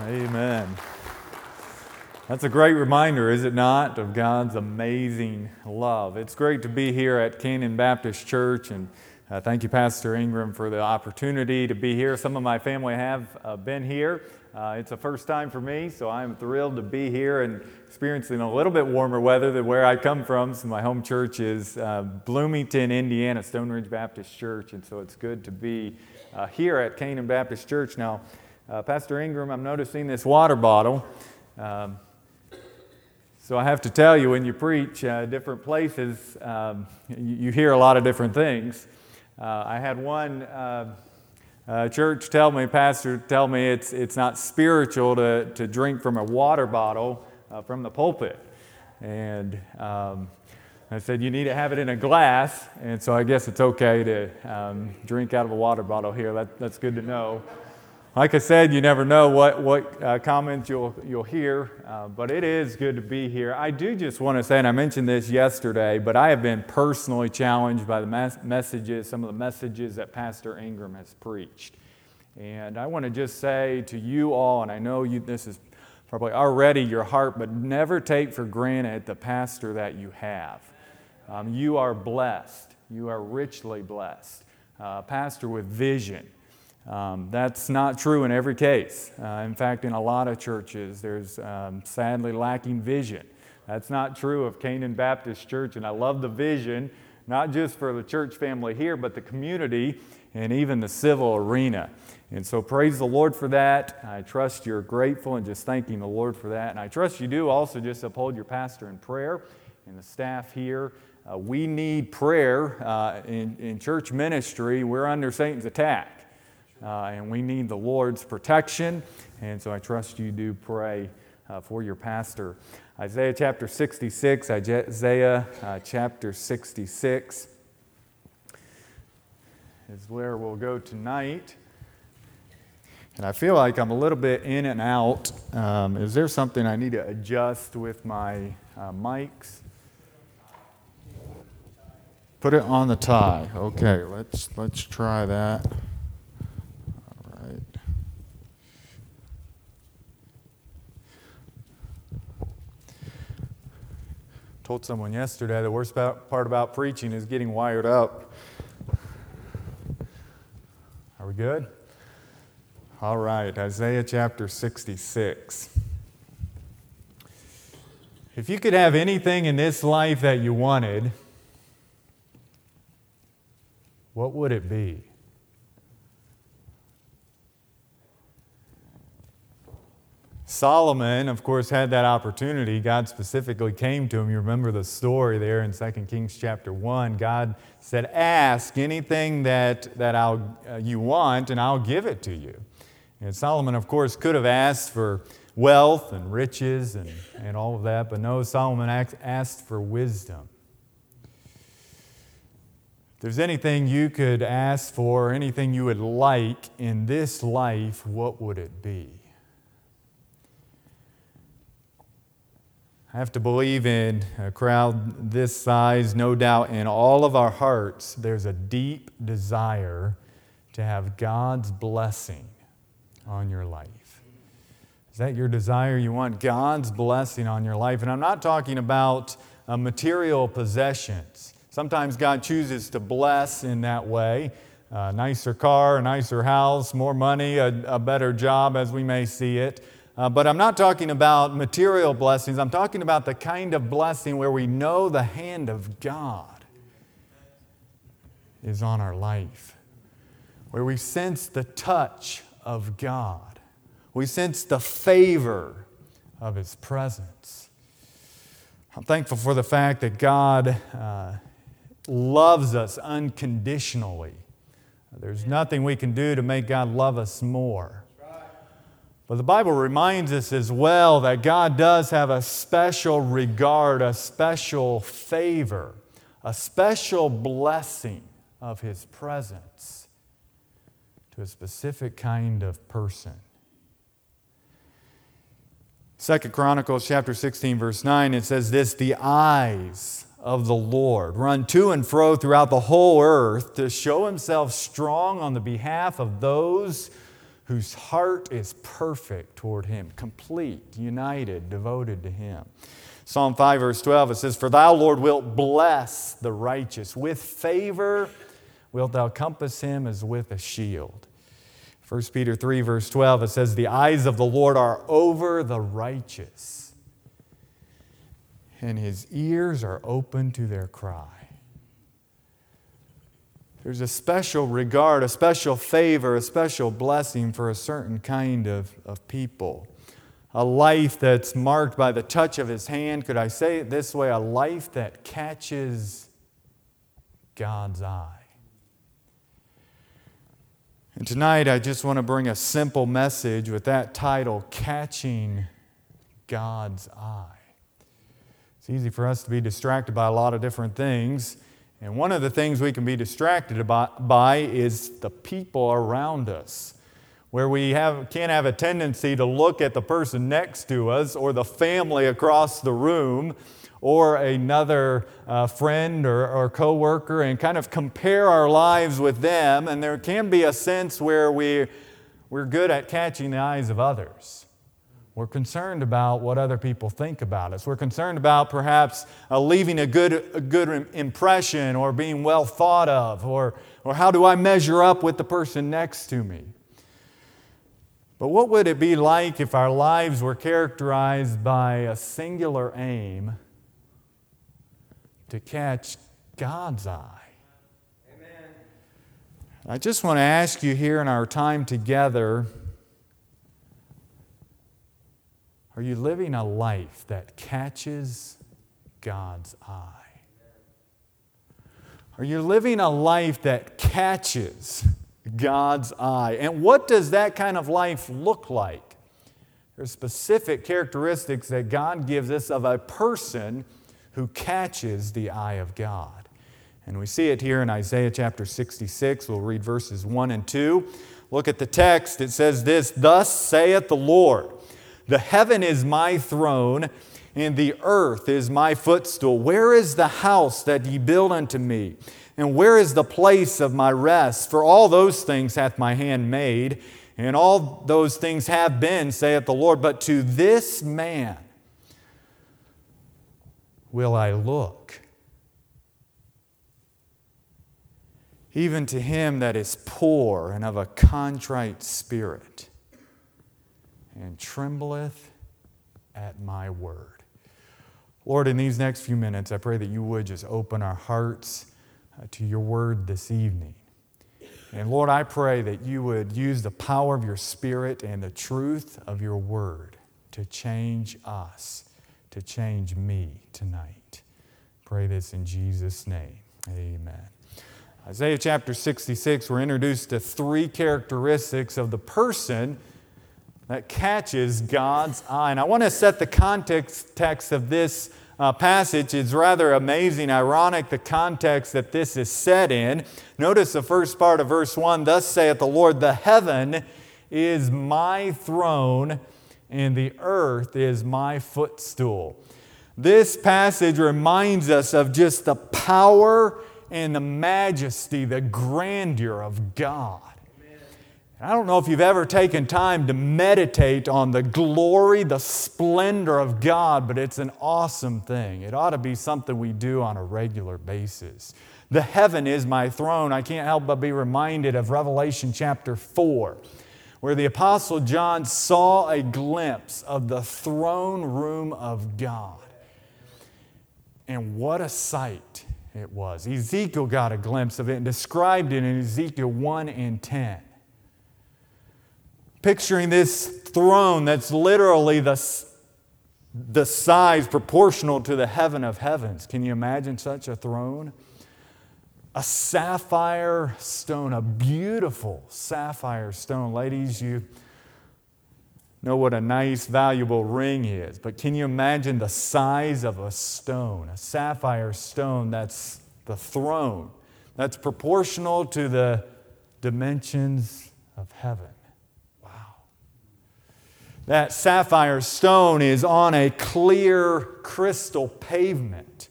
Amen. That's a great reminder, is it not, of God's amazing love. It's great to be here at Canaan Baptist Church, and thank you, Pastor Ingram, for the opportunity to be here. Some of my family have been here. It's a first time for me, so I'm thrilled to be here and experiencing a little bit warmer weather than where I come from. So my home church is Bloomington, Indiana, Stone Ridge Baptist Church, and so it's good to be here at Canaan Baptist Church. Now, Pastor Ingram, I'm noticing this water bottle. So I have to tell you, when you preach different places, you hear a lot of different things. I had one church pastor tell me it's not spiritual to drink from a water bottle from the pulpit. And I said, you need to have it in a glass. And so I guess it's okay to drink out of a water bottle here. That's good to know. Like I said, you never know what comments you'll hear, but it is good to be here. I do just want to say, and I mentioned this yesterday, but I have been personally challenged by the messages, some of the messages that Pastor Ingram has preached. And I want to just say to you all, and I know this is probably already your heart, but never take for granted the pastor that you have. You are blessed. You are richly blessed. Pastor with vision. That's not true in every case. In fact, in a lot of churches, there's sadly lacking vision. That's not true of Canaan Baptist Church, and I love the vision, not just for the church family here, but the community and even the civil arena. And so praise the Lord for that. I trust you're grateful and just thanking the Lord for that. And I trust you do also just uphold your pastor in prayer and the staff here. We need prayer in church ministry. We're under Satan's attack. And we need the Lord's protection, and so I trust you do pray for your pastor. Isaiah chapter 66 is where we'll go tonight. And I feel like I'm a little bit in and out. Is there something I need to adjust with my mics? Put it on the tie. Okay, let's try that. Told someone yesterday the worst part about preaching is getting wired up. Are we good? All right, Isaiah chapter 66. If you could have anything in this life that you wanted, what would it be? Solomon, of course, had that opportunity. God specifically came to him. You remember the story there in 2 Kings chapter 1. God said, ask anything that you want, and I'll give it to you. And Solomon, of course, could have asked for wealth and riches and all of that, but no, Solomon asked for wisdom. If there's anything you could ask for, anything you would like in this life, what would it be? I have to believe in a crowd this size, no doubt in all of our hearts, there's a deep desire to have God's blessing on your life. Is that your desire? You want God's blessing on your life. And I'm not talking about material possessions. Sometimes God chooses to bless in that way. A nicer car, a nicer house, more money, a better job as we may see it. But I'm not talking about material blessings. I'm talking about the kind of blessing where we know the hand of God is on our life, where we sense the touch of God. We sense the favor of His presence. I'm thankful for the fact that God loves us unconditionally. There's nothing we can do to make God love us more. But the Bible reminds us as well that God does have a special regard, a special favor, a special blessing of His presence to a specific kind of person. 2 Chronicles chapter 16, verse 9, it says this, the eyes of the Lord run to and fro throughout the whole earth to show Himself strong on the behalf of those whose heart is perfect toward Him, complete, united, devoted to Him. Psalm 5, verse 12, it says, "For thou, Lord, wilt bless the righteous. With favor wilt thou compass him as with a shield." 1 Peter 3, verse 12, it says, "The eyes of the Lord are over the righteous, and His ears are open to their cry." There's a special regard, a special favor, a special blessing for a certain kind of people. A life that's marked by the touch of His hand. Could I say it this way? A life that catches God's eye. And tonight I just want to bring a simple message with that title, Catching God's Eye. It's easy for us to be distracted by a lot of different things. And one of the things we can be distracted by is the people around us, where we can have a tendency to look at the person next to us or the family across the room or another friend or coworker and kind of compare our lives with them. And there can be a sense where we're good at catching the eyes of others. We're concerned about what other people think about us. We're concerned about perhaps leaving a good impression or being well thought of or how do I measure up with the person next to me. But what would it be like if our lives were characterized by a singular aim to catch God's eye? Amen. I just want to ask you here in our time together, are you living a life that catches God's eye? Are you living a life that catches God's eye? And what does that kind of life look like? There are specific characteristics that God gives us of a person who catches the eye of God. And we see it here in Isaiah chapter 66. We'll read verses 1 and 2. Look at the text. It says this, "Thus saith the Lord, the heaven is my throne, and the earth is my footstool. Where is the house that ye build unto me? And where is the place of my rest? For all those things hath my hand made, and all those things have been, saith the Lord. But to this man will I look, even to him that is poor and of a contrite spirit, and trembleth at my word." Lord, in these next few minutes, I pray that you would just open our hearts to your word this evening. And Lord, I pray that you would use the power of your Spirit and the truth of your word to change us, to change me tonight. Pray this in Jesus' name. Amen. Isaiah chapter 66, we're introduced to three characteristics of the person that catches God's eye. And I want to set the context of this passage. It's rather amazing, ironic, the context that this is set in. Notice the first part of verse 1, "Thus saith the Lord, the heaven is my throne, and the earth is my footstool." This passage reminds us of just the power and the majesty, the grandeur of God. I don't know if you've ever taken time to meditate on the glory, the splendor of God, but it's an awesome thing. It ought to be something we do on a regular basis. The heaven is my throne. I can't help but be reminded of Revelation chapter 4, where the Apostle John saw a glimpse of the throne room of God. And what a sight it was. Ezekiel got a glimpse of it and described it in Ezekiel 1 and 10. Picturing this throne that's literally the size proportional to the heaven of heavens. Can you imagine such a throne? A sapphire stone, a beautiful sapphire stone. Ladies, you know what a nice, valuable ring is, but can you imagine the size of a stone, a sapphire stone that's the throne, that's proportional to the dimensions of heaven? That sapphire stone is on a clear crystal pavement.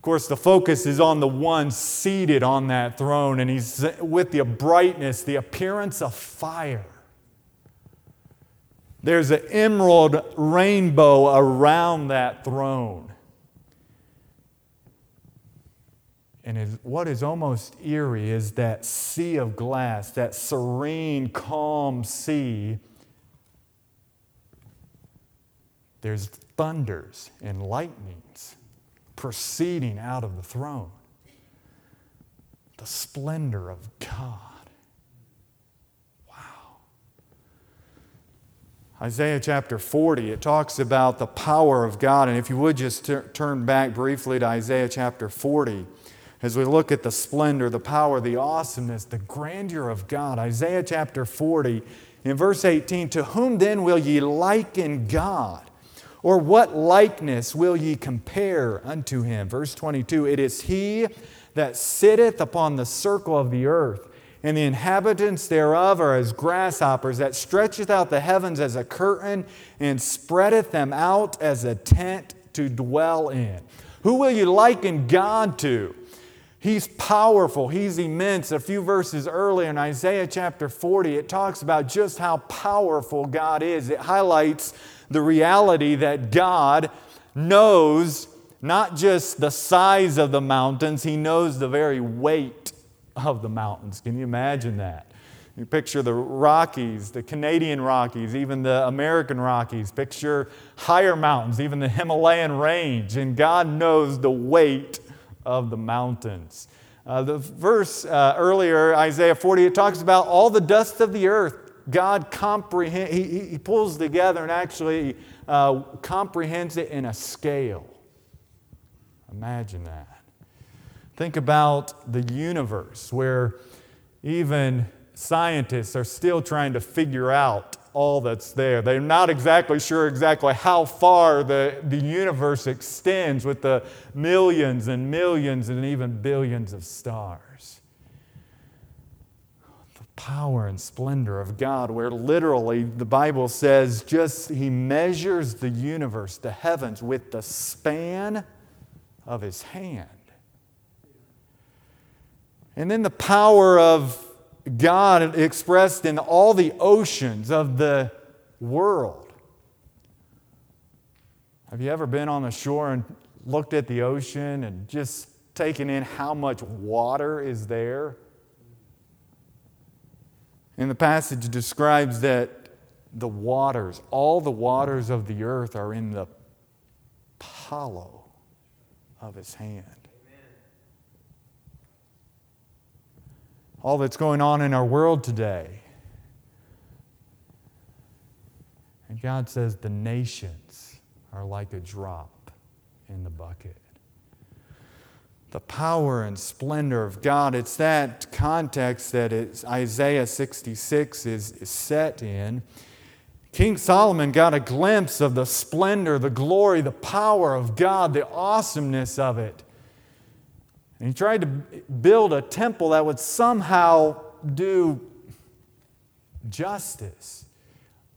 Of course, the focus is on the one seated on that throne, and he's with the brightness, the appearance of fire. There's an emerald rainbow around that throne. And what is almost eerie is that sea of glass, that serene, calm sea. There's thunders and lightnings proceeding out of the throne. The splendor of God. Wow. Isaiah chapter 40, it talks about the power of God. And if you would just turn back briefly to Isaiah chapter 40, as we look at the splendor, the power, the awesomeness, the grandeur of God. Isaiah chapter 40, in verse 18, "To whom then will ye liken God? Or what likeness will ye compare unto him?" Verse 22, "It is he that sitteth upon the circle of the earth, and the inhabitants thereof are as grasshoppers, that stretcheth out the heavens as a curtain, and spreadeth them out as a tent to dwell in." Who will you liken God to? He's powerful. He's immense. A few verses earlier in Isaiah chapter 40, it talks about just how powerful God is. It highlights the reality that God knows not just the size of the mountains, He knows the very weight of the mountains. Can you imagine that? You picture the Rockies, the Canadian Rockies, even the American Rockies. Picture higher mountains, even the Himalayan Range. And God knows the weight of the mountains. The verse earlier, Isaiah 40, it talks about all the dust of the earth. God comprehends, he pulls together and actually comprehends it in a scale. Imagine that. Think about the universe where even scientists are still trying to figure out all that's there. They're not exactly sure how far the universe extends with the millions and millions and even billions of stars. Power and splendor of God, where literally the Bible says just He measures the universe, the heavens, with the span of His hand. And then the power of God expressed in all the oceans of the world. Have you ever been on the shore and looked at the ocean and just taken in how much water is there? And the passage describes that the waters, all the waters of the earth are in the hollow of His hand. Amen. All that's going on in our world today. And God says the nations are like a drop in the bucket. The power and splendor of God. It's that context that Isaiah 66 is set in. King Solomon got a glimpse of the splendor, the glory, the power of God, the awesomeness of it. And he tried to build a temple that would somehow do justice.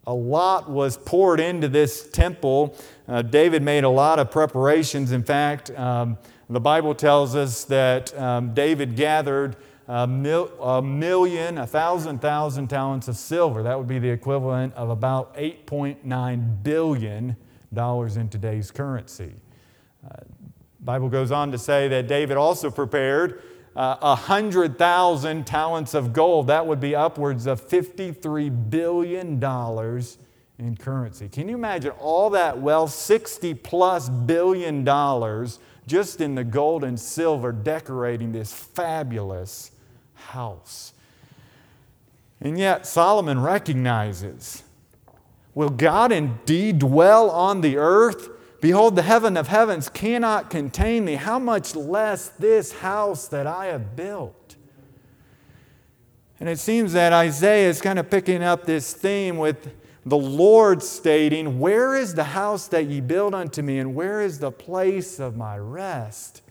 A lot was poured into this temple. David made a lot of preparations. In fact, the Bible tells us that David gathered 1,000,000 talents of silver. That would be the equivalent of about $8.9 billion in today's currency. The Bible goes on to say that David also prepared 100,000 talents of gold. That would be upwards of $53 billion in currency. Can you imagine all that wealth, $60+ billion, just in the gold and silver decorating this fabulous house? And yet Solomon recognizes, will God indeed dwell on the earth? Behold, the heaven of heavens cannot contain thee. How much less this house that I have built? And it seems that Isaiah is kind of picking up this theme with the Lord stating, where is the house that ye build unto me, and where is the place of my rest?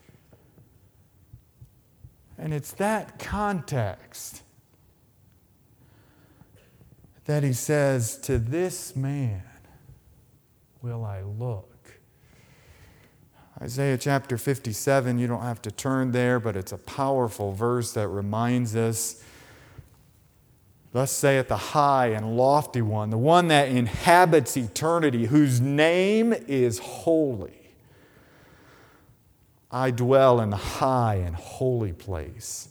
And it's that context that he says, to this man will I look. Isaiah chapter 57, you don't have to turn there, but it's a powerful verse that reminds us. Thus saith the high and lofty one, the one that inhabits eternity, whose name is holy. I dwell in the high and holy place.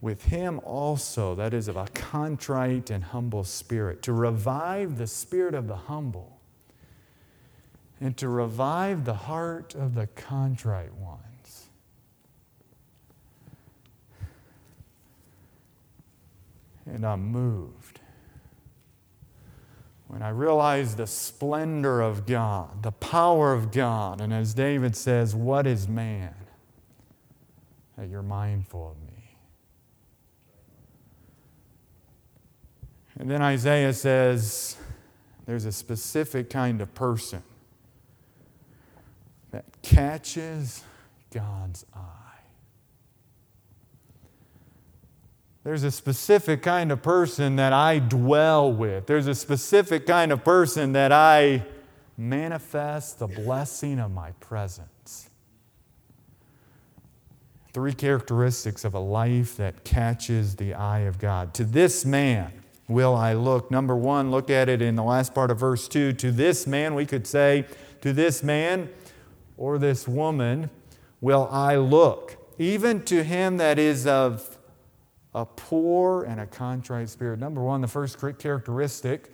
With him also, that is, of a contrite and humble spirit, to revive the spirit of the humble and to revive the heart of the contrite ones. And I'm moved when I realize the splendor of God, the power of God, and as David says, what is man that you're mindful of me? And then Isaiah says there's a specific kind of person that catches God's eye. There's a specific kind of person that I dwell with. There's a specific kind of person that I manifest the blessing of my presence. Three characteristics of a life that catches the eye of God. To this man will I look. Number one, look at it in the last part of verse 2. To this man, we could say, to this man or this woman will I look, even to him that is of a poor and a contrite spirit. Number one, the first characteristic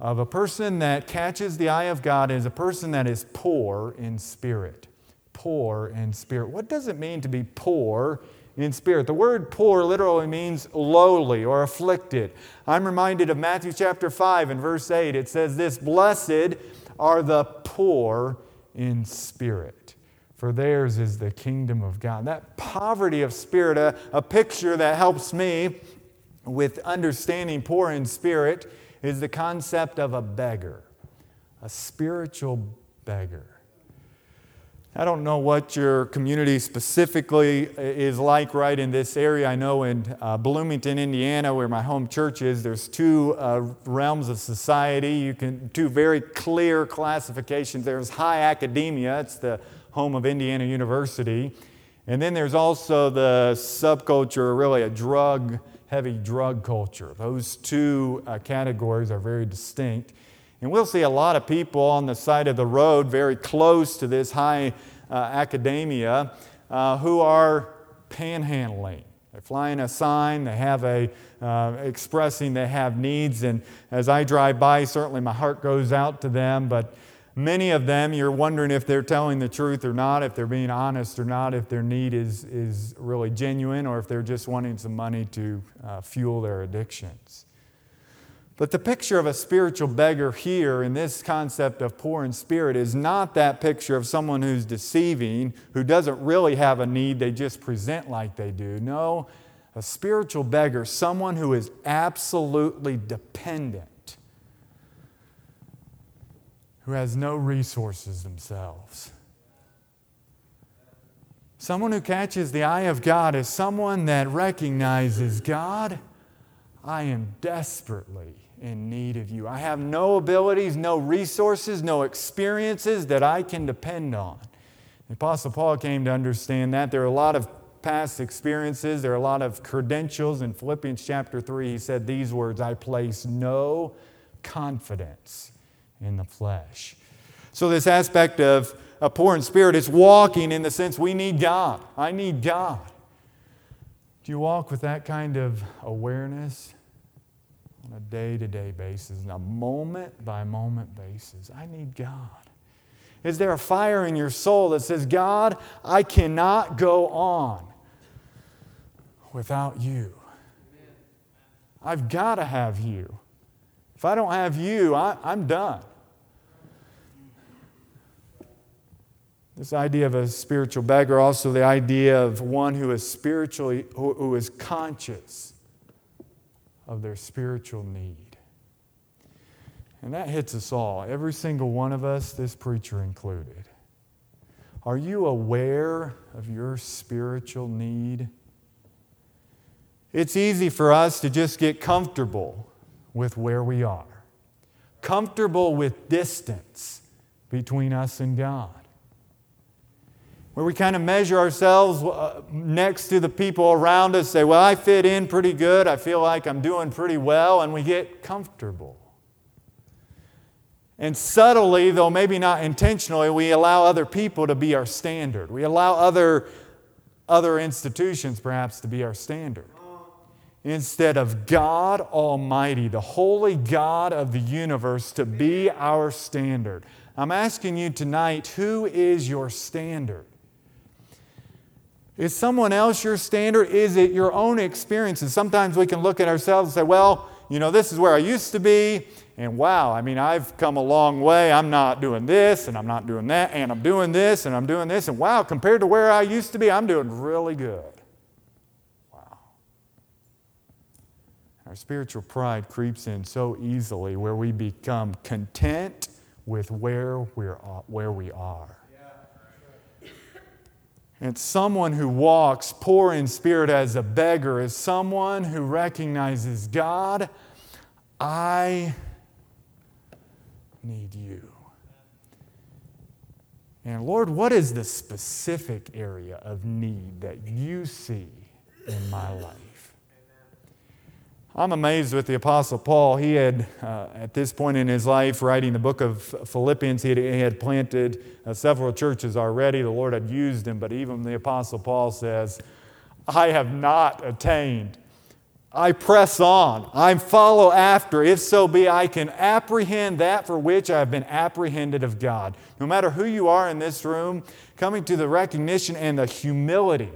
of a person that catches the eye of God is a person that is poor in spirit. Poor in spirit. What does it mean to be poor in spirit? The word poor literally means lowly or afflicted. I'm reminded of Matthew chapter 5 and verse 8. It says this, blessed are the poor in spirit, for theirs is the kingdom of God. That poverty of spirit, a picture that helps me with understanding poor in spirit is the concept of a beggar, a spiritual beggar. I don't know what your community specifically is like right in this area. I know in Bloomington, Indiana, where my home church is, there's two realms of society. You can do very clear classifications. There's high academia. It's the home of Indiana University. And then there's also the subculture, really a heavy drug culture. Those two categories are very distinct. And we'll see a lot of people on the side of the road very close to this high academia who are panhandling. They're flying a sign, they have expressing they have needs, and as I drive by, certainly my heart goes out to them, but many of them, you're wondering if they're telling the truth or not, if they're being honest or not, if their need is really genuine, or if they're just wanting some money to fuel their addictions. But the picture of a spiritual beggar here in this concept of poor in spirit is not that picture of someone who's deceiving, who doesn't really have a need, they just present like they do. No, a spiritual beggar, someone who is absolutely dependent, who has no resources themselves. Someone who catches the eye of God is someone that recognizes, God, I am desperately in need of you. I have no abilities, no resources, no experiences that I can depend on. The Apostle Paul came to understand that. There are a lot of past experiences. There are a lot of credentials. In Philippians chapter 3, he said these words, I place no confidence in the flesh. So this aspect of a poor in spirit is walking in the sense we need God. I need God. Do you walk with that kind of awareness on a day-to-day basis, on a moment-by-moment basis? I need God. Is there a fire in your soul that says, God, I cannot go on without you. I've got to have you. If I don't have you, I'm done. This idea of a spiritual beggar, also the idea of one who is spiritually, who is conscious of their spiritual need. And that hits us all, every single one of us, this preacher included. Are you aware of your spiritual need? It's easy for us to just get comfortable with where we are, comfortable with distance between us and God. where we kind of measure ourselves next to the people around us, say, well, I fit in pretty good. I feel like I'm doing pretty well. And we get comfortable. And subtly, though maybe not intentionally, we allow other people to be our standard. We allow other institutions perhaps to be our standard. Instead of God Almighty, the holy God of the universe, to be our standard. I'm asking you tonight, who is your standard? Is someone else your standard? Is it your own experiences? Sometimes we can look at ourselves and say, well, you know, this is where I used to be. And wow, I mean, I've come a long way. I'm not doing this, and I'm not doing that, and I'm doing this, and I'm doing this. And wow, compared to where I used to be, I'm doing really good. Wow. Our spiritual pride creeps in so easily where we become content with where we are. And someone who walks poor in spirit as a beggar is someone who recognizes, God, I need you. And Lord, what is the specific area of need that you see in my life? I'm amazed with the Apostle Paul. He had, at this point in his life, writing the book of Philippians, he had planted several churches already. The Lord had used him, but even the Apostle Paul says, I have not attained. I press on. I follow after. If so be, I can apprehend that for which I have been apprehended of God. No matter who you are in this room, coming to the recognition and the humility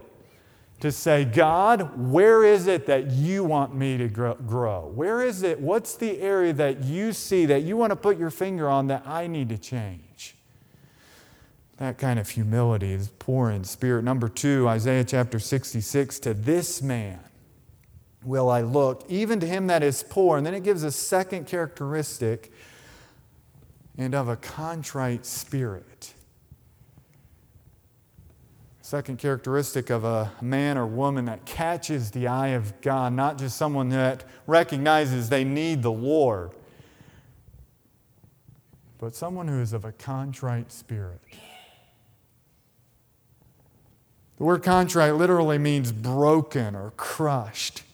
to say, God, where is it that you want me to grow? Where is it? What's the area that you see that you want to put your finger on that I need to change? That kind of humility is poor in spirit. Number 2, Isaiah chapter 66, to this man will I look, even to him that is poor. And then it gives a second characteristic, and of a contrite spirit. Second characteristic of a man or woman that catches the eye of God, not just someone that recognizes they need the Lord, but someone who is of a contrite spirit. The word contrite literally means broken or crushed.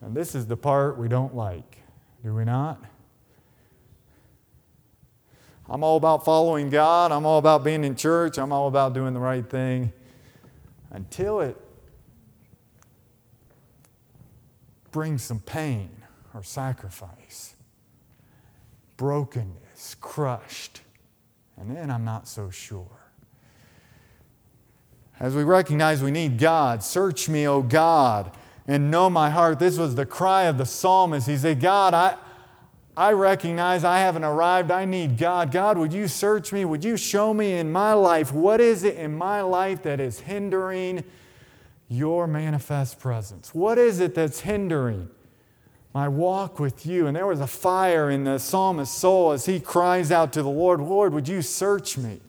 And this is the part we don't like, do we not? I'm all about following God. I'm all about being in church. I'm all about doing the right thing. Until it brings some pain or sacrifice. Brokenness, crushed. And then I'm not so sure. As we recognize we need God, search me, O God, and know my heart. This was the cry of the psalmist. He said, God, I recognize I haven't arrived. I need God. God, would you search me? Would you show me in my life? What is it in my life that is hindering your manifest presence? What is it that's hindering my walk with you? And there was a fire in the psalmist's soul as he cries out to the Lord, Lord, would you search me?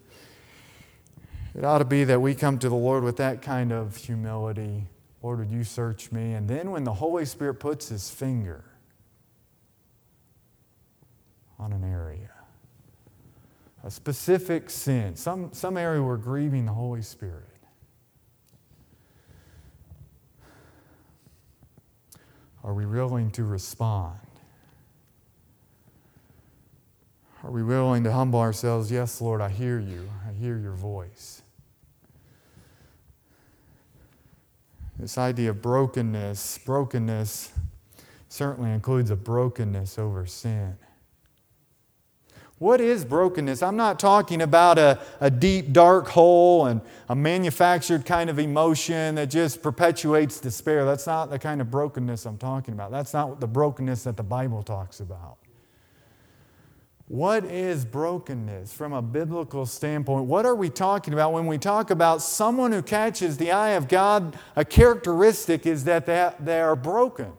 It ought to be that we come to the Lord with that kind of humility. Lord, would you search me? And then when the Holy Spirit puts His finger on an area, a specific sin, some area we're grieving the Holy Spirit. Are we willing to respond? Are we willing to humble ourselves? Yes, Lord, I hear you. I hear your voice. This idea of brokenness certainly includes a brokenness over sin. What is brokenness? I'm not talking about a deep, dark hole and a manufactured kind of emotion that just perpetuates despair. That's not the kind of brokenness I'm talking about. That's not the brokenness that the Bible talks about. What is brokenness from a biblical standpoint? What are we talking about when we talk about someone who catches the eye of God? A characteristic is that they are broken.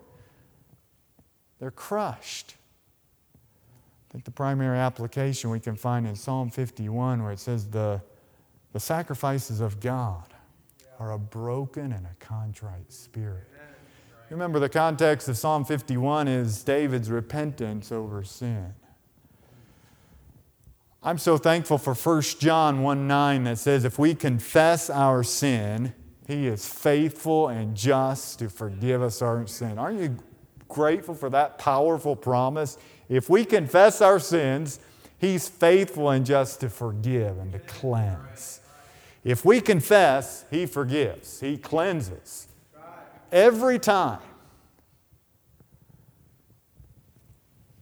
They're crushed. I think the primary application we can find in Psalm 51, where it says the sacrifices of God are a broken and a contrite spirit. Remember, the context of Psalm 51 is David's repentance over sin. I'm so thankful for 1 John 1:9 that says, if we confess our sin, He is faithful and just to forgive us our sin. Aren't you grateful for that powerful promise? If we confess our sins, He's faithful and just to forgive and to cleanse. If we confess, He forgives. He cleanses. Every time.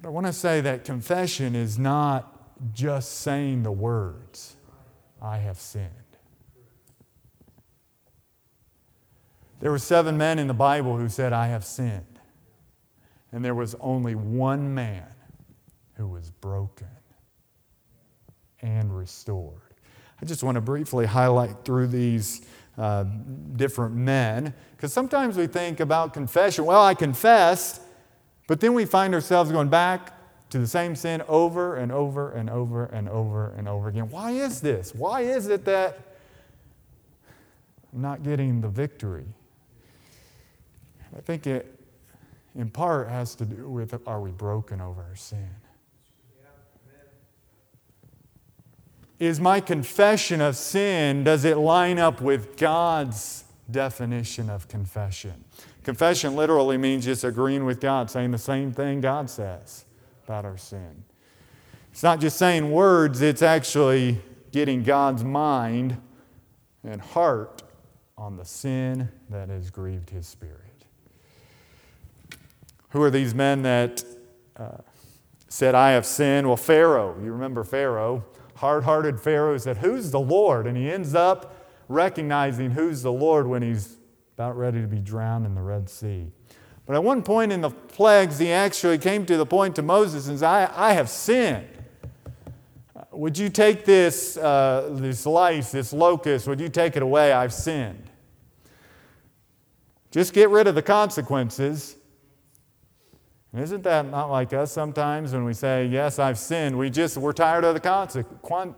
But I want to say that confession is not just saying the words, I have sinned. There were 7 men in the Bible who said, I have sinned. And there was only one man who was broken and restored. I just want to briefly highlight through these different men, because sometimes we think about confession, well, I confessed, but then we find ourselves going back to the same sin over and over and over and over and over again. Why is this? Why is it that I'm not getting the victory? I think it, in part, has to do with, are we broken over our sin? Is my confession of sin, does it line up with God's definition of confession? Confession literally means just agreeing with God, saying the same thing God says about our sin. It's not just saying words, it's actually getting God's mind and heart on the sin that has grieved His Spirit. Who are these men that said, I have sinned? Well, Pharaoh, you remember Pharaoh. Hard-hearted Pharaoh said, who's the Lord? And he ends up recognizing who's the Lord when he's about ready to be drowned in the Red Sea. But at one point in the plagues, he actually came to the point to Moses and said, I have sinned. Would you take this lice, this locust, would you take it away? I've sinned. Just get rid of the consequences. Isn't that not like us sometimes when we say, yes, I've sinned, we're tired of the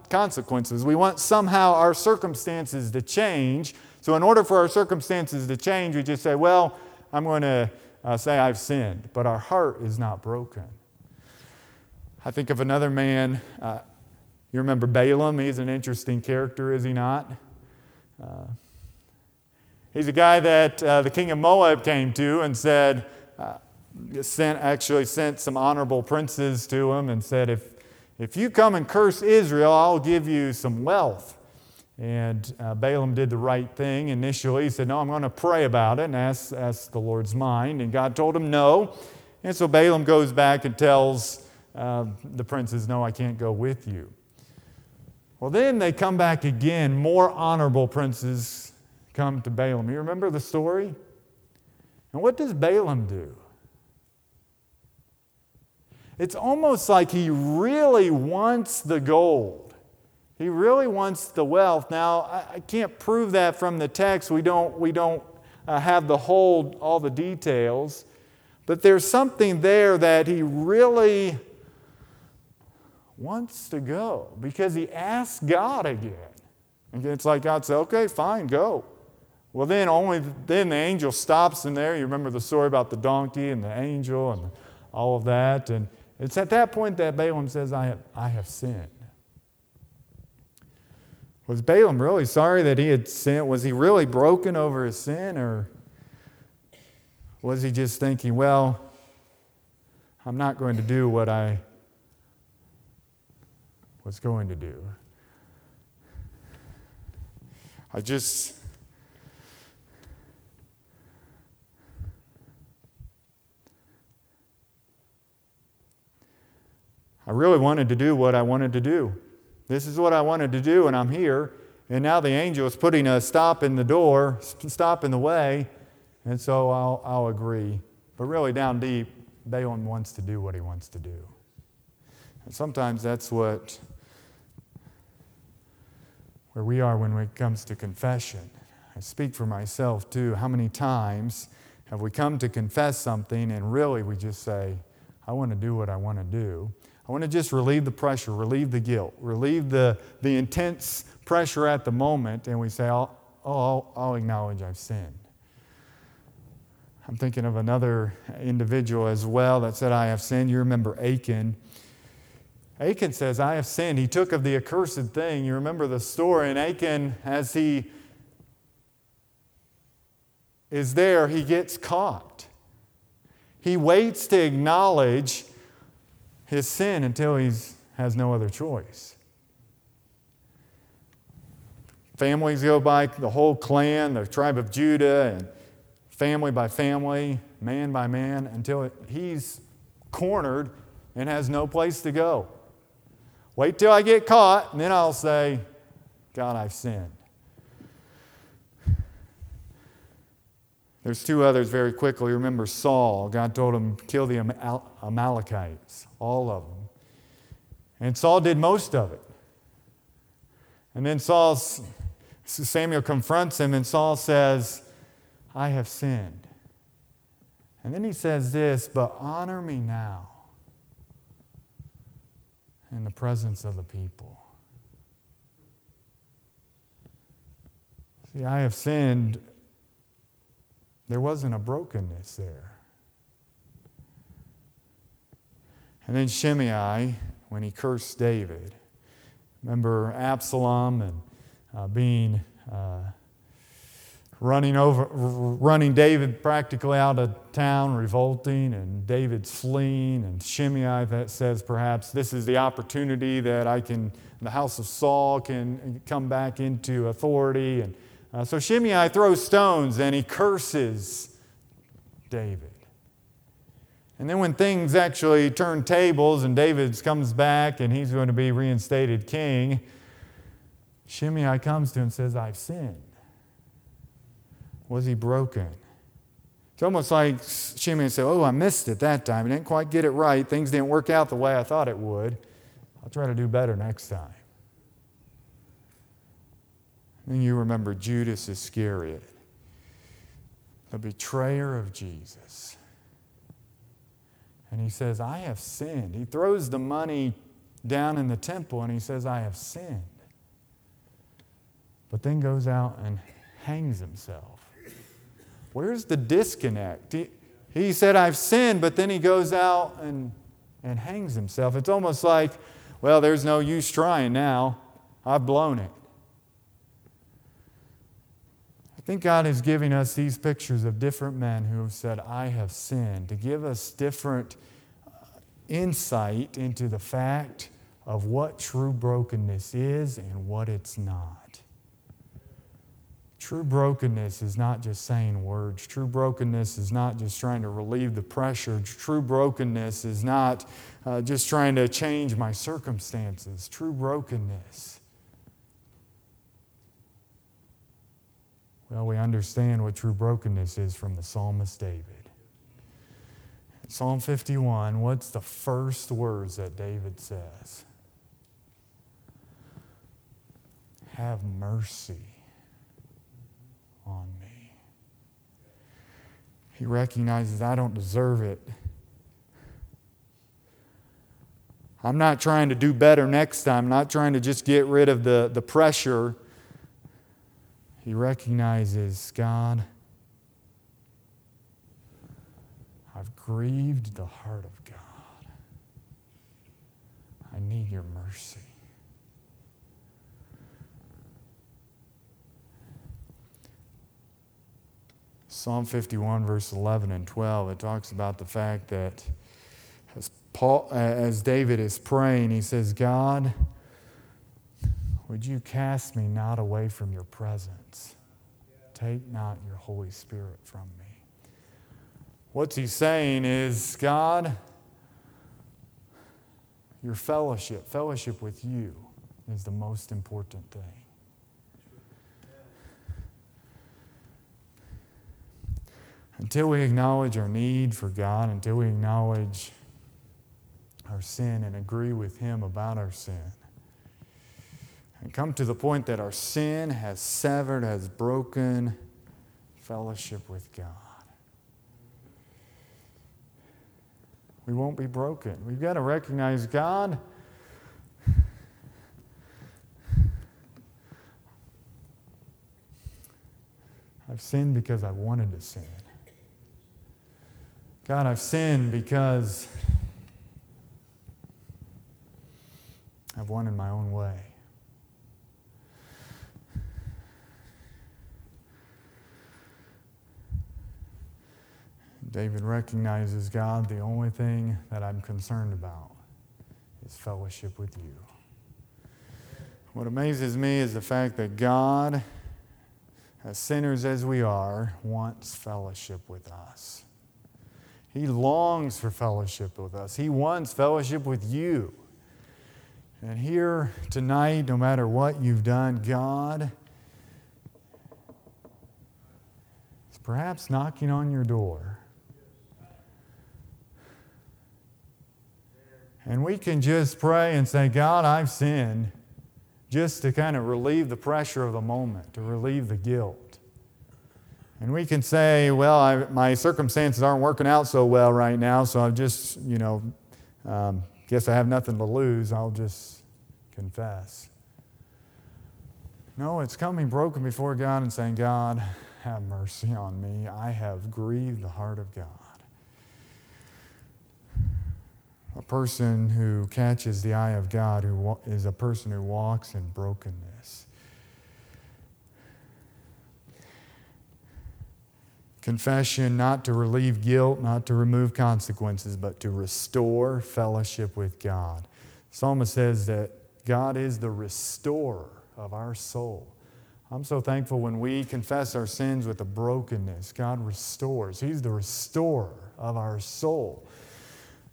consequences. We want somehow our circumstances to change. So in order for our circumstances to change, we just say, well, I'm going to say I've sinned. But our heart is not broken. I think of another man, you remember Balaam, he's an interesting character, is he not? He's a guy that the king of Moab came to and said, sent some honorable princes to him and said, if you come and curse Israel, I'll give you some wealth. And Balaam did the right thing initially. He said, no, I'm going to pray about it and ask the Lord's mind. And God told him no. And so Balaam goes back and tells the princes, no, I can't go with you. Well, then they come back again. More honorable princes come to Balaam. You remember the story? And what does Balaam do? It's almost like he really wants the gold. He really wants the wealth. Now, I can't prove that from the text. We don't have all the details. But there's something there that he really wants to go because he asked God again. And it's like God said, okay, fine, go. Well, then then the angel stops him there. You remember the story about the donkey and the angel and all of that. And it's at that point that Balaam says, I have sinned. Was Balaam really sorry that he had sinned? Was he really broken over his sin? Or was he just thinking, well, I'm not going to do what I was going to do. I really wanted to do what I wanted to do. This is what I wanted to do, and I'm here. And now the angel is putting a stop in the door, stop in the way, and so I'll agree. But really down deep, Balaam wants to do what he wants to do. And sometimes that's where we are when it comes to confession. I speak for myself too. How many times have we come to confess something and really we just say, I want to do what I want to do. I want to just relieve the pressure, relieve the guilt, relieve the intense pressure at the moment, and we say, I'll acknowledge I've sinned. I'm thinking of another individual as well that said, I have sinned. You remember Achan. Achan says, I have sinned. He took of the accursed thing. You remember the story. And Achan, as he is there, he gets caught. He waits to acknowledge his sin until he has no other choice. Families go by the whole clan, the tribe of Judah, and family by family, man by man, until he's cornered and has no place to go. Wait till I get caught, and then I'll say, God, I've sinned. There's two others very quickly. Remember Saul. God told him, kill the Amalekites, all of them. And Saul did most of it. And then Samuel confronts him, and Saul says, I have sinned. And then he says this, but honor me now in the presence of the people. See, I have sinned. There wasn't a brokenness there. And then Shimei, when he cursed David, remember Absalom and running David practically out of town, revolting, and David's fleeing, and Shimei that says perhaps this is the opportunity that the house of Saul can come back into authority, and so Shimei throws stones and he curses David. And then when things actually turn tables and David comes back and he's going to be reinstated king, Shimei comes to him and says, I've sinned. Was he broken? It's almost like Shimei said, I missed it that time. I didn't quite get it right. Things didn't work out the way I thought it would. I'll try to do better next time. And you remember Judas Iscariot, the betrayer of Jesus. And he says, I have sinned. He throws the money down in the temple and he says, I have sinned. But then goes out and hangs himself. Where's the disconnect? He said, I've sinned, but then he goes out and hangs himself. It's almost like, there's no use trying now. I've blown it. I think God is giving us these pictures of different men who have said, I have sinned, to give us different insight into the fact of what true brokenness is and what it's not. True brokenness is not just saying words. True brokenness is not just trying to relieve the pressure. True brokenness is not just trying to change my circumstances. True brokenness. We understand what true brokenness is from the psalmist David. In Psalm 51, what's the first words that David says? Have mercy on me. He recognizes I don't deserve it. I'm not trying to do better next time. I'm not trying to just get rid of the pressure. He recognizes, God, I've grieved the heart of God. I need your mercy. Psalm 51, verse 11 and 12, it talks about the fact that as David is praying, he says, God, would you cast me not away from your presence? Take not your Holy Spirit from me. What he's saying is, God, your fellowship with you is the most important thing. Until we acknowledge our need for God, until we acknowledge our sin and agree with Him about our sin, and come to the point that our sin has severed, has broken fellowship with God, we won't be broken. We've got to recognize, God, I've sinned because I wanted to sin. God, I've sinned because I've won in my own way. David recognizes, God, the only thing that I'm concerned about is fellowship with you. What amazes me is the fact that God, as sinners as we are, wants fellowship with us. He longs for fellowship with us. He wants fellowship with you. And here tonight, no matter what you've done, God is perhaps knocking on your door. And we can just pray and say, God, I've sinned, just to kind of relieve the pressure of the moment, to relieve the guilt. And we can say, well, my circumstances aren't working out so well right now, so I've just, guess I have nothing to lose. I'll just confess. No, it's coming broken before God and saying, God, have mercy on me. I have grieved the heart of God. A person who catches the eye of God who is a person who walks in brokenness. Confession, not to relieve guilt, not to remove consequences, but to restore fellowship with God. The psalmist says that God is the restorer of our soul. I'm so thankful when we confess our sins with a brokenness, God restores. He's the restorer of our soul.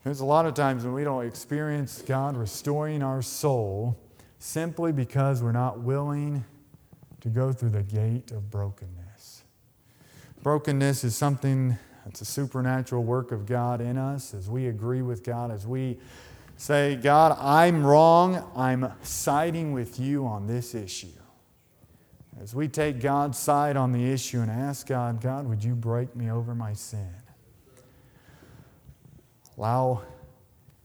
There's a lot of times when we don't experience God restoring our soul simply because we're not willing to go through the gate of brokenness. Brokenness is something that's a supernatural work of God in us as we agree with God, as we say, God, I'm wrong. I'm siding with you on this issue. As we take God's side on the issue and ask God, God, would you break me over my sin? Allow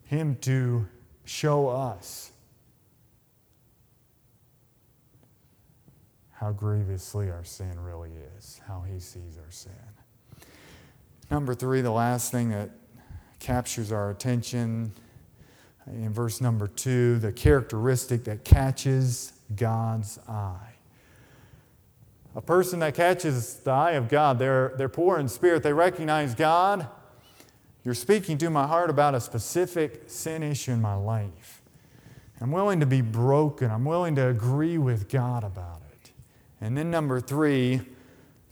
Him to show us how grievously our sin really is, how He sees our sin. Number three, the last thing that captures our attention in verse number 2, the characteristic that catches God's eye. A person that catches the eye of God, they're poor in spirit. They recognize, God, you're speaking to my heart about a specific sin issue in my life. I'm willing to be broken. I'm willing to agree with God about it. And then number 3,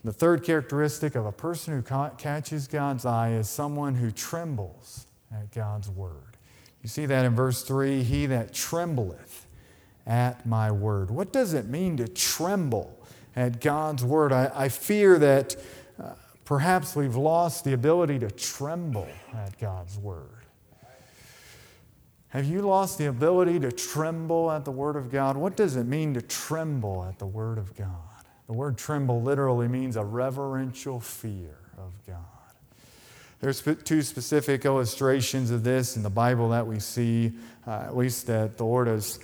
the third characteristic of a person who catches God's eye is someone who trembles at God's word. You see that in verse 3, he that trembleth at my word. What does it mean to tremble at God's word? I fear that perhaps we've lost the ability to tremble at God's word. Have you lost the ability to tremble at the word of God? What does it mean to tremble at the word of God? The word tremble literally means a reverential fear of God. There's 2 specific illustrations of this in the Bible that we see, at least that the Lord has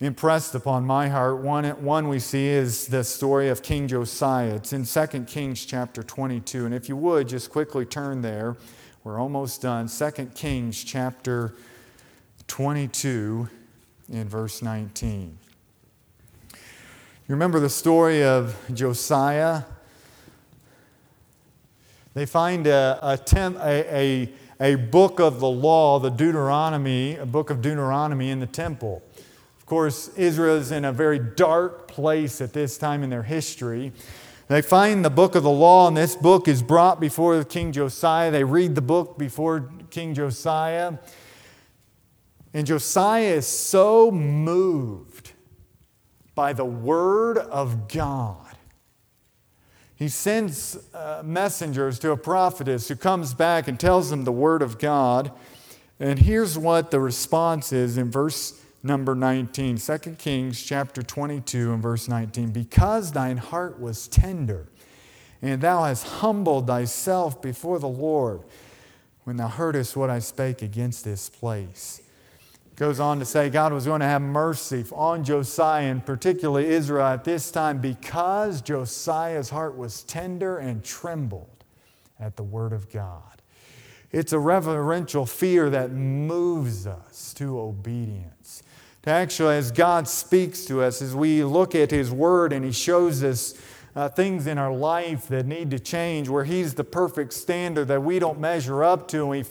impressed upon my heart. One we see is the story of King Josiah. It's in 2 Kings chapter 22. And if you would, just quickly turn there. We're almost done. 2 Kings chapter 22 in verse 19. You remember the story of Josiah? They find a book of the law, the Deuteronomy, a book of Deuteronomy in the temple. Of course, Israel is in a very dark place at this time in their history. They find the book of the law, and this book is brought before King Josiah. They read the book before King Josiah. And Josiah is so moved by the word of God. He sends messengers to a prophetess who comes back and tells them the word of God. And here's what the response is in verse number 19, 2 Kings chapter 22 and verse 19. Because thine heart was tender, and thou hast humbled thyself before the Lord, when thou heardest what I spake against this place. Goes on to say God was going to have mercy on Josiah, and particularly Israel at this time, because Josiah's heart was tender and trembled at the word of God. It's a reverential fear that moves us to obedience. Actually, as God speaks to us, as we look at His Word and He shows us things in our life that need to change, where He's the perfect standard that we don't measure up to, and we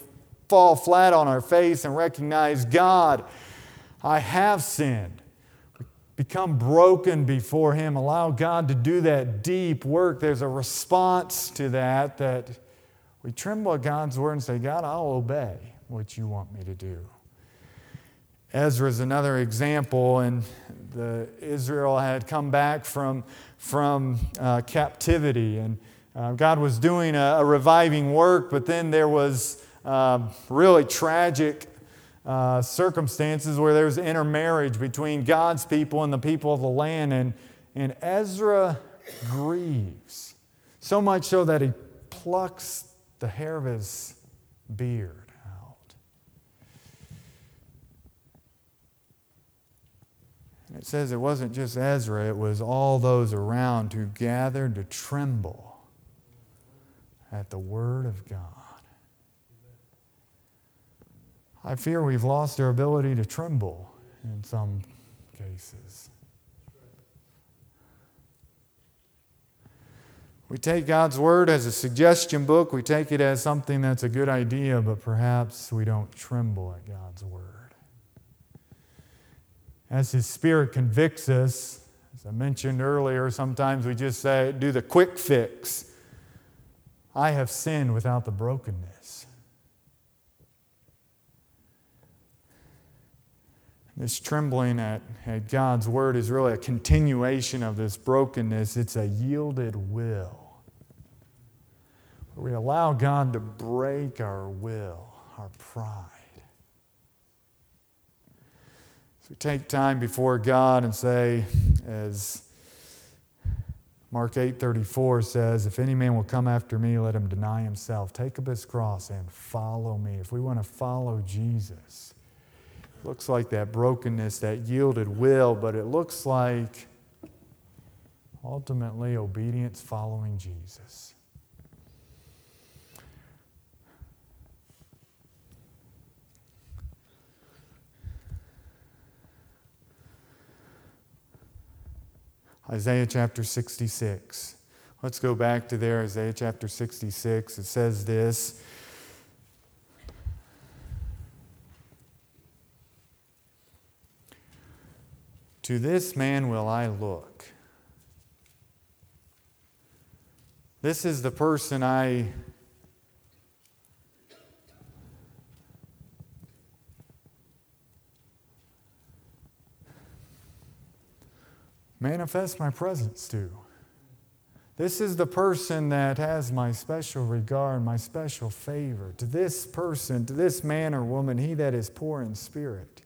fall flat on our face and recognize, God, I have sinned. Become broken before Him. Allow God to do that deep work. There's a response to that that we tremble at God's Word and say, God, I'll obey what you want me to do. Ezra is another example, and Israel had come back from captivity, and God was doing a reviving work, but then there was really tragic circumstances where there was intermarriage between God's people and the people of the land, and Ezra grieves, so much so that he plucks the hair of his beard. It says it wasn't just Ezra, it was all those around who gathered to tremble at the Word of God. I fear we've lost our ability to tremble in some cases. We take God's Word as a suggestion book, we take it as something that's a good idea, but perhaps we don't tremble at God's Word. As His Spirit convicts us, as I mentioned earlier, sometimes we just say, do the quick fix. I have sinned without the brokenness. This trembling at God's Word is really a continuation of this brokenness. It's a yielded will. We allow God to break our will, our pride. We take time before God and say, as Mark 8:34 says, if any man will come after me, let him deny himself. Take up his cross and follow me. If we want to follow Jesus, it looks like that brokenness, that yielded will, but it looks like ultimately obedience following Jesus. Isaiah chapter 66. Let's go back to there, Isaiah chapter 66. It says this. To this man will I look. This is the person I manifest my presence to. This is the person that has my special regard, my special favor. To this person, to this man or woman, he that is poor in spirit,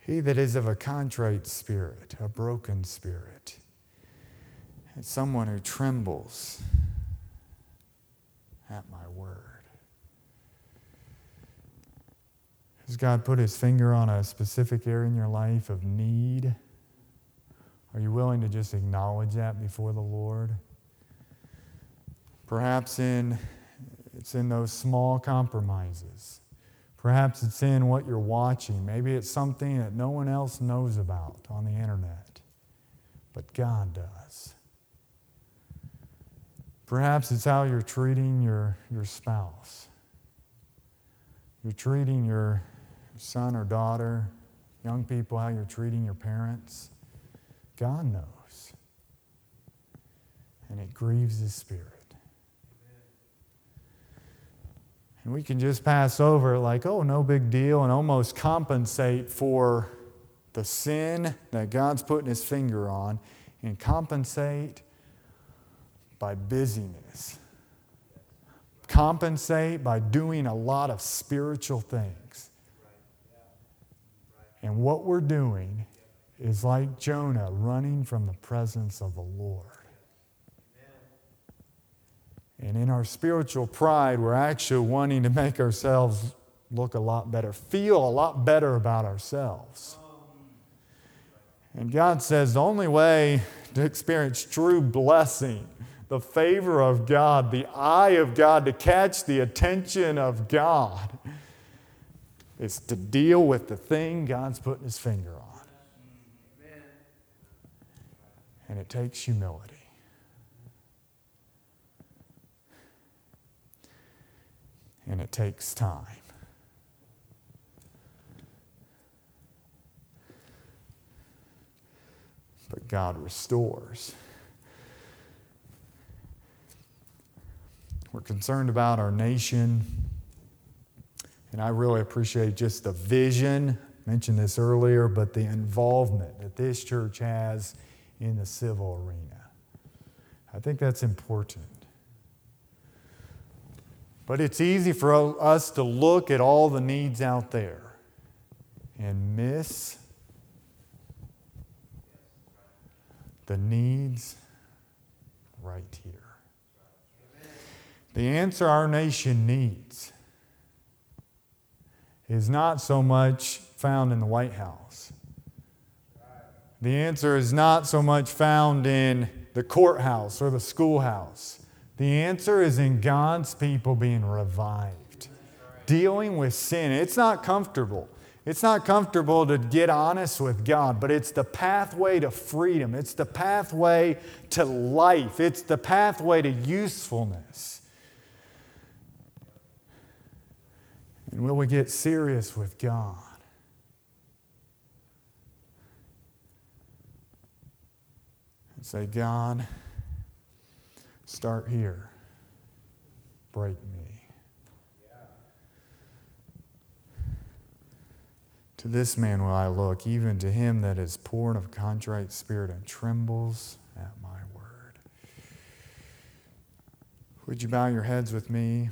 he that is of a contrite spirit, a broken spirit, and someone who trembles at my word. Has God put His finger on a specific area in your life of need? Are you willing to just acknowledge that before the Lord? Perhaps it's in those small compromises. Perhaps it's in what you're watching. Maybe it's something that no one else knows about on the internet, but God does. Perhaps it's how you're treating your spouse. You're treating your son or daughter, young people, how you're treating your parents. God knows, and it grieves His Spirit. And we can just pass over like, oh, no big deal, and almost compensate for the sin that God's putting His finger on, and compensate by busyness. Compensate by doing a lot of spiritual things. And what we're doing is like Jonah running from the presence of the Lord. Amen. And in our spiritual pride, we're actually wanting to make ourselves look a lot better, feel a lot better about ourselves. And God says the only way to experience true blessing the favor of God, the eye of God, to catch the attention of God, is to deal with the thing God's putting his finger on. Amen. And it takes humility. And it takes time. But God restores. We're concerned about our nation. And I really appreciate just the vision. I mentioned this earlier, but the involvement that this church has in the civil arena. I think that's important. But it's easy for us to look at all the needs out there and miss the needs right here. The answer our nation needs is not so much found in the White House. The answer is not so much found in the courthouse or the schoolhouse. The answer is in God's people being revived, dealing with sin. It's not comfortable. It's not comfortable to get honest with God, but it's the pathway to freedom. It's the pathway to life. It's the pathway to usefulness. And will we get serious with God? And say, God, start here. Break me. To this man will I look, even to him that is poor and of contrite spirit and trembles at my word. Would you bow your heads with me?